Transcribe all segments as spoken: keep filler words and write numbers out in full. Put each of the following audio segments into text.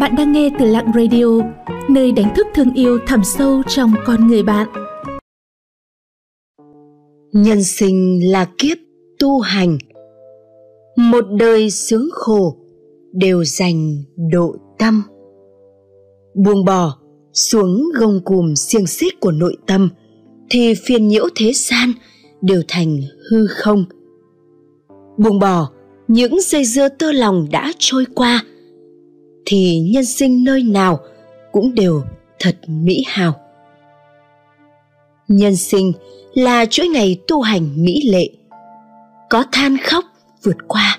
Bạn đang nghe từ Lắng Radio, nơi đánh thức thương yêu thẳm sâu trong con người bạn. Nhân sinh là kiếp tu hành, một đời sướng khổ đều dành độ tâm. Buông bỏ xuống gông cùm xiềng xích của nội tâm thì phiền nhiễu thế gian đều thành hư không. Buông bỏ những dây dưa tơ lòng đã trôi qua thì nhân sinh nơi nào cũng đều thật mỹ hào. Nhân sinh là chuỗi ngày tu hành mỹ lệ, có than khóc vượt qua,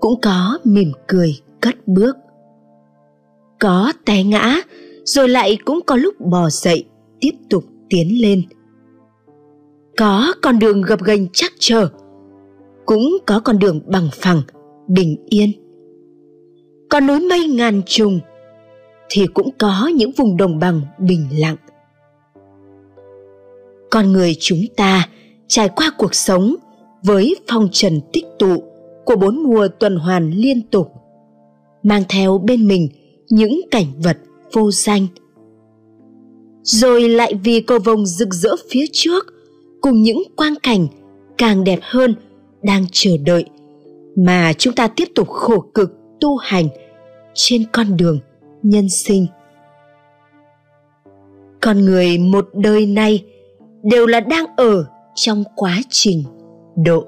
cũng có mỉm cười cất bước. Có té ngã, rồi lại cũng có lúc bò dậy, tiếp tục tiến lên. Có con đường gập ghềnh trắc trở, cũng có con đường bằng phẳng, bình yên. Có núi mây ngàn trùng, thì cũng có những vùng đồng bằng bình lặng. Con người chúng ta trải qua cuộc sống với phong trần tích tụ của bốn mùa tuần hoàn liên tục, mang theo bên mình những cảnh vật vô danh. Rồi lại vì cầu vồng rực rỡ phía trước cùng những quang cảnh càng đẹp hơn đang chờ đợi mà chúng ta tiếp tục khổ cực tu hành trên con đường nhân sinh. Con người một đời này đều là đang ở trong quá trình độ.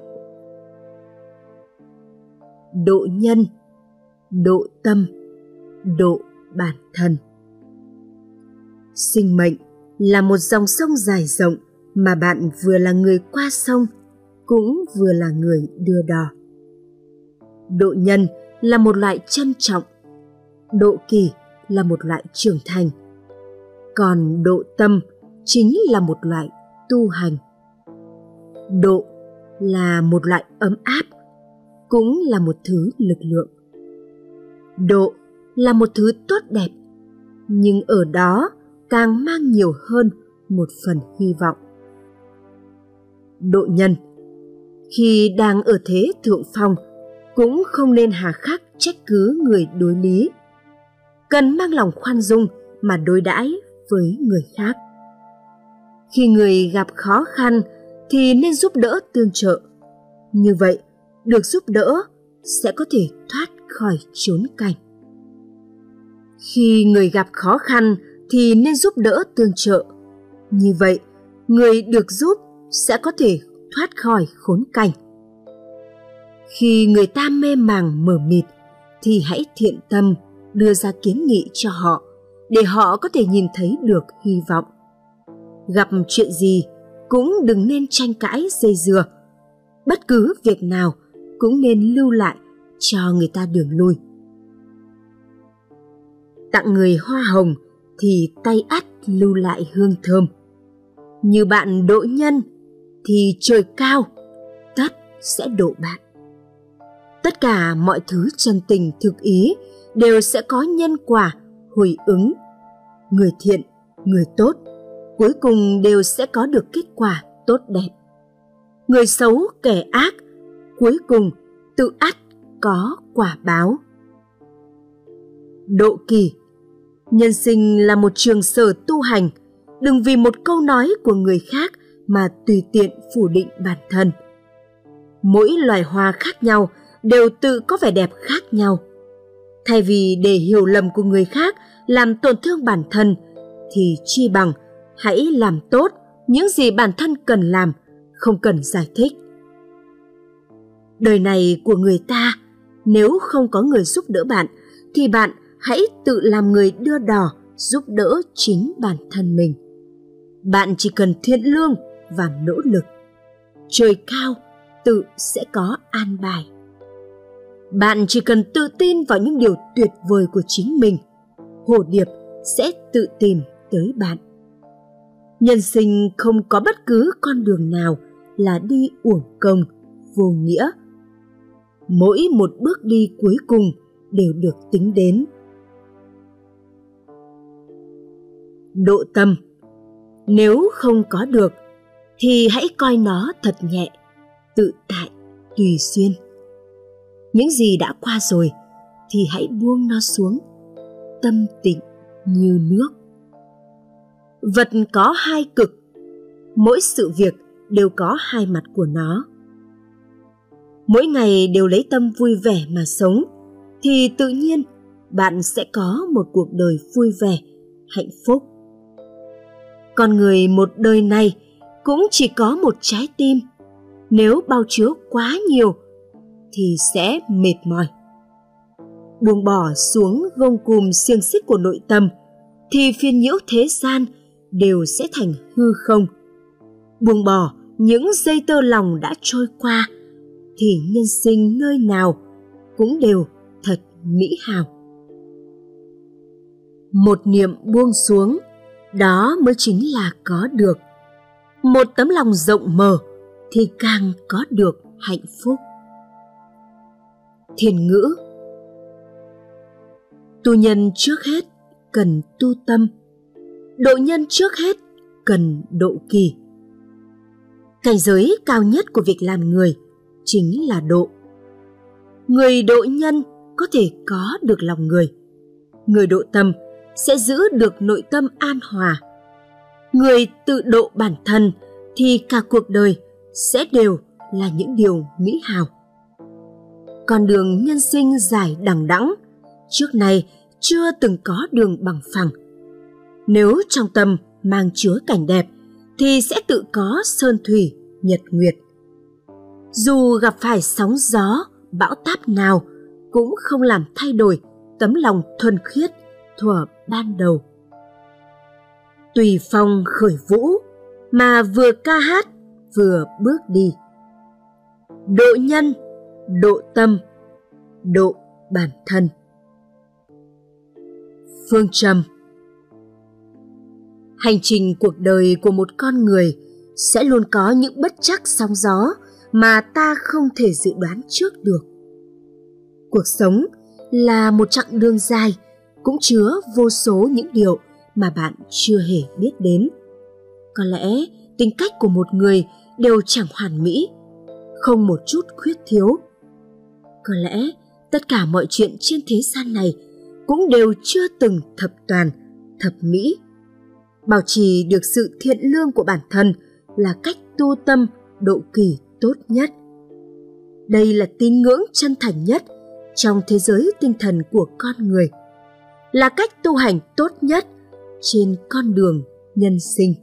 Độ nhân, độ tâm, độ bản thân. Sinh mệnh là một dòng sông dài rộng mà bạn vừa là người qua sông, cũng vừa là người đưa đò. Độ nhân là một loại trân trọng, độ kỷ là một loại trưởng thành, còn độ tâm chính là một loại tu hành. Độ là một loại ấm áp, cũng là một thứ lực lượng. Độ là một thứ tốt đẹp, nhưng ở đó càng mang nhiều hơn một phần hy vọng. Độ nhân, khi đang ở thế thượng phong, cũng không nên hà khắc trách cứ người đối lý. Cần mang lòng khoan dung mà đối đãi với người khác. Khi người gặp khó khăn thì nên giúp đỡ tương trợ. Như vậy, được giúp đỡ sẽ có thể thoát khỏi chốn cảnh. Khi người gặp khó khăn thì nên giúp đỡ tương trợ. Như vậy, người được giúp sẽ có thể thoát khỏi khốn cảnh. Khi người ta mê màng mờ mịt thì hãy thiện tâm đưa ra kiến nghị cho họ để họ có thể nhìn thấy được hy vọng. Gặp chuyện gì cũng đừng nên tranh cãi dây dưa. Bất cứ việc nào cũng nên lưu lại cho người ta đường lui. Tặng người hoa hồng thì tay ắt lưu lại hương thơm. Như bạn độ nhân thì trời cao tất sẽ độ bạn. Tất cả mọi thứ chân tình thực ý đều sẽ có nhân quả hồi ứng. Người thiện, người tốt cuối cùng đều sẽ có được kết quả tốt đẹp. Người xấu, kẻ ác cuối cùng tự ắt có quả báo. Độ kỷ, nhân sinh là một trường sở tu hành. Đừng vì một câu nói của người khác mà tùy tiện phủ định bản thân. Mỗi loài hoa khác nhau đều tự có vẻ đẹp khác nhau. Thay vì để hiểu lầm của người khác làm tổn thương bản thân, thì chi bằng hãy làm tốt những gì bản thân cần làm, không cần giải thích. Đời này của người ta, nếu không có người giúp đỡ bạn, thì bạn hãy tự làm người đưa đò giúp đỡ chính bản thân mình. Bạn chỉ cần thiện lương và nỗ lực. Trời cao tự sẽ có an bài. Bạn chỉ cần tự tin vào những điều tuyệt vời của chính mình, Hồ Điệp sẽ tự tìm tới bạn. Nhân sinh không có bất cứ con đường nào là đi uổng công, vô nghĩa. Mỗi một bước đi cuối cùng đều được tính đến. Độ tâm, nếu không có được thì hãy coi nó thật nhẹ, tự tại, tùy duyên. Những gì đã qua rồi thì hãy buông nó xuống, tâm tịnh như nước. Vật có hai cực, mỗi sự việc đều có hai mặt của nó. Mỗi ngày đều lấy tâm vui vẻ mà sống, thì tự nhiên bạn sẽ có một cuộc đời vui vẻ, hạnh phúc. Con người một đời này cũng chỉ có một trái tim, nếu bao chứa quá nhiều thì sẽ mệt mỏi. Buông bỏ xuống gông cùm xiềng xích của nội tâm thì phiền nhiễu thế gian đều sẽ thành hư không. Buông bỏ những dây tơ lòng đã trôi qua thì nhân sinh nơi nào cũng đều thật mỹ hảo. Một niệm buông xuống, đó mới chính là có được. Một tấm lòng rộng mở thì càng có được hạnh phúc. Thiền ngữ: tu nhân trước hết cần tu tâm, độ nhân trước hết cần độ kỳ. Cảnh giới cao nhất của việc làm người chính là độ. Người độ nhân có thể có được lòng người, người độ tâm sẽ giữ được nội tâm an hòa. Người tự độ bản thân thì cả cuộc đời sẽ đều là những điều mỹ hảo. Con đường nhân sinh dài đằng đẵng, trước này chưa từng có đường bằng phẳng. Nếu trong tâm mang chứa cảnh đẹp thì sẽ tự có sơn thủy, nhật nguyệt. Dù gặp phải sóng gió, bão táp nào cũng không làm thay đổi tấm lòng thuần khiết thuở ban đầu. Tùy phong khởi vũ mà vừa ca hát vừa bước đi. Độ nhân, độ tâm, độ bản thân. Phương châm: hành trình cuộc đời của một con người sẽ luôn có những bất trắc sóng gió mà ta không thể dự đoán trước được. Cuộc sống là một chặng đường dài, cũng chứa vô số những điều mà bạn chưa hề biết đến. Có lẽ tính cách của một người đều chẳng hoàn mỹ, không một chút khuyết thiếu. Có lẽ tất cả mọi chuyện trên thế gian này cũng đều chưa từng thập toàn, thập mỹ. Bảo trì được sự thiện lương của bản thân là cách tu tâm độ kỳ tốt nhất. Đây là tín ngưỡng chân thành nhất trong thế giới tinh thần của con người, là cách tu hành tốt nhất trên con đường nhân sinh.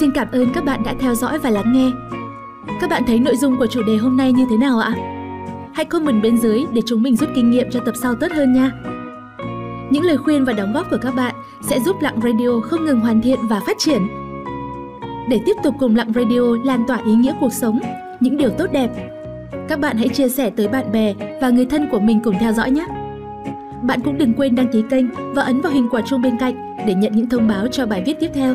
Xin cảm ơn các bạn đã theo dõi và lắng nghe. Các bạn thấy nội dung của chủ đề hôm nay như thế nào ạ? Hãy comment bên dưới để chúng mình rút kinh nghiệm cho tập sau tốt hơn nha. Những lời khuyên và đóng góp của các bạn sẽ giúp Lặng Radio không ngừng hoàn thiện và phát triển. Để tiếp tục cùng Lặng Radio lan tỏa ý nghĩa cuộc sống, những điều tốt đẹp, các bạn hãy chia sẻ tới bạn bè và người thân của mình cùng theo dõi nhé. Bạn cũng đừng quên đăng ký kênh và ấn vào hình quả chuông bên cạnh để nhận những thông báo cho bài viết tiếp theo.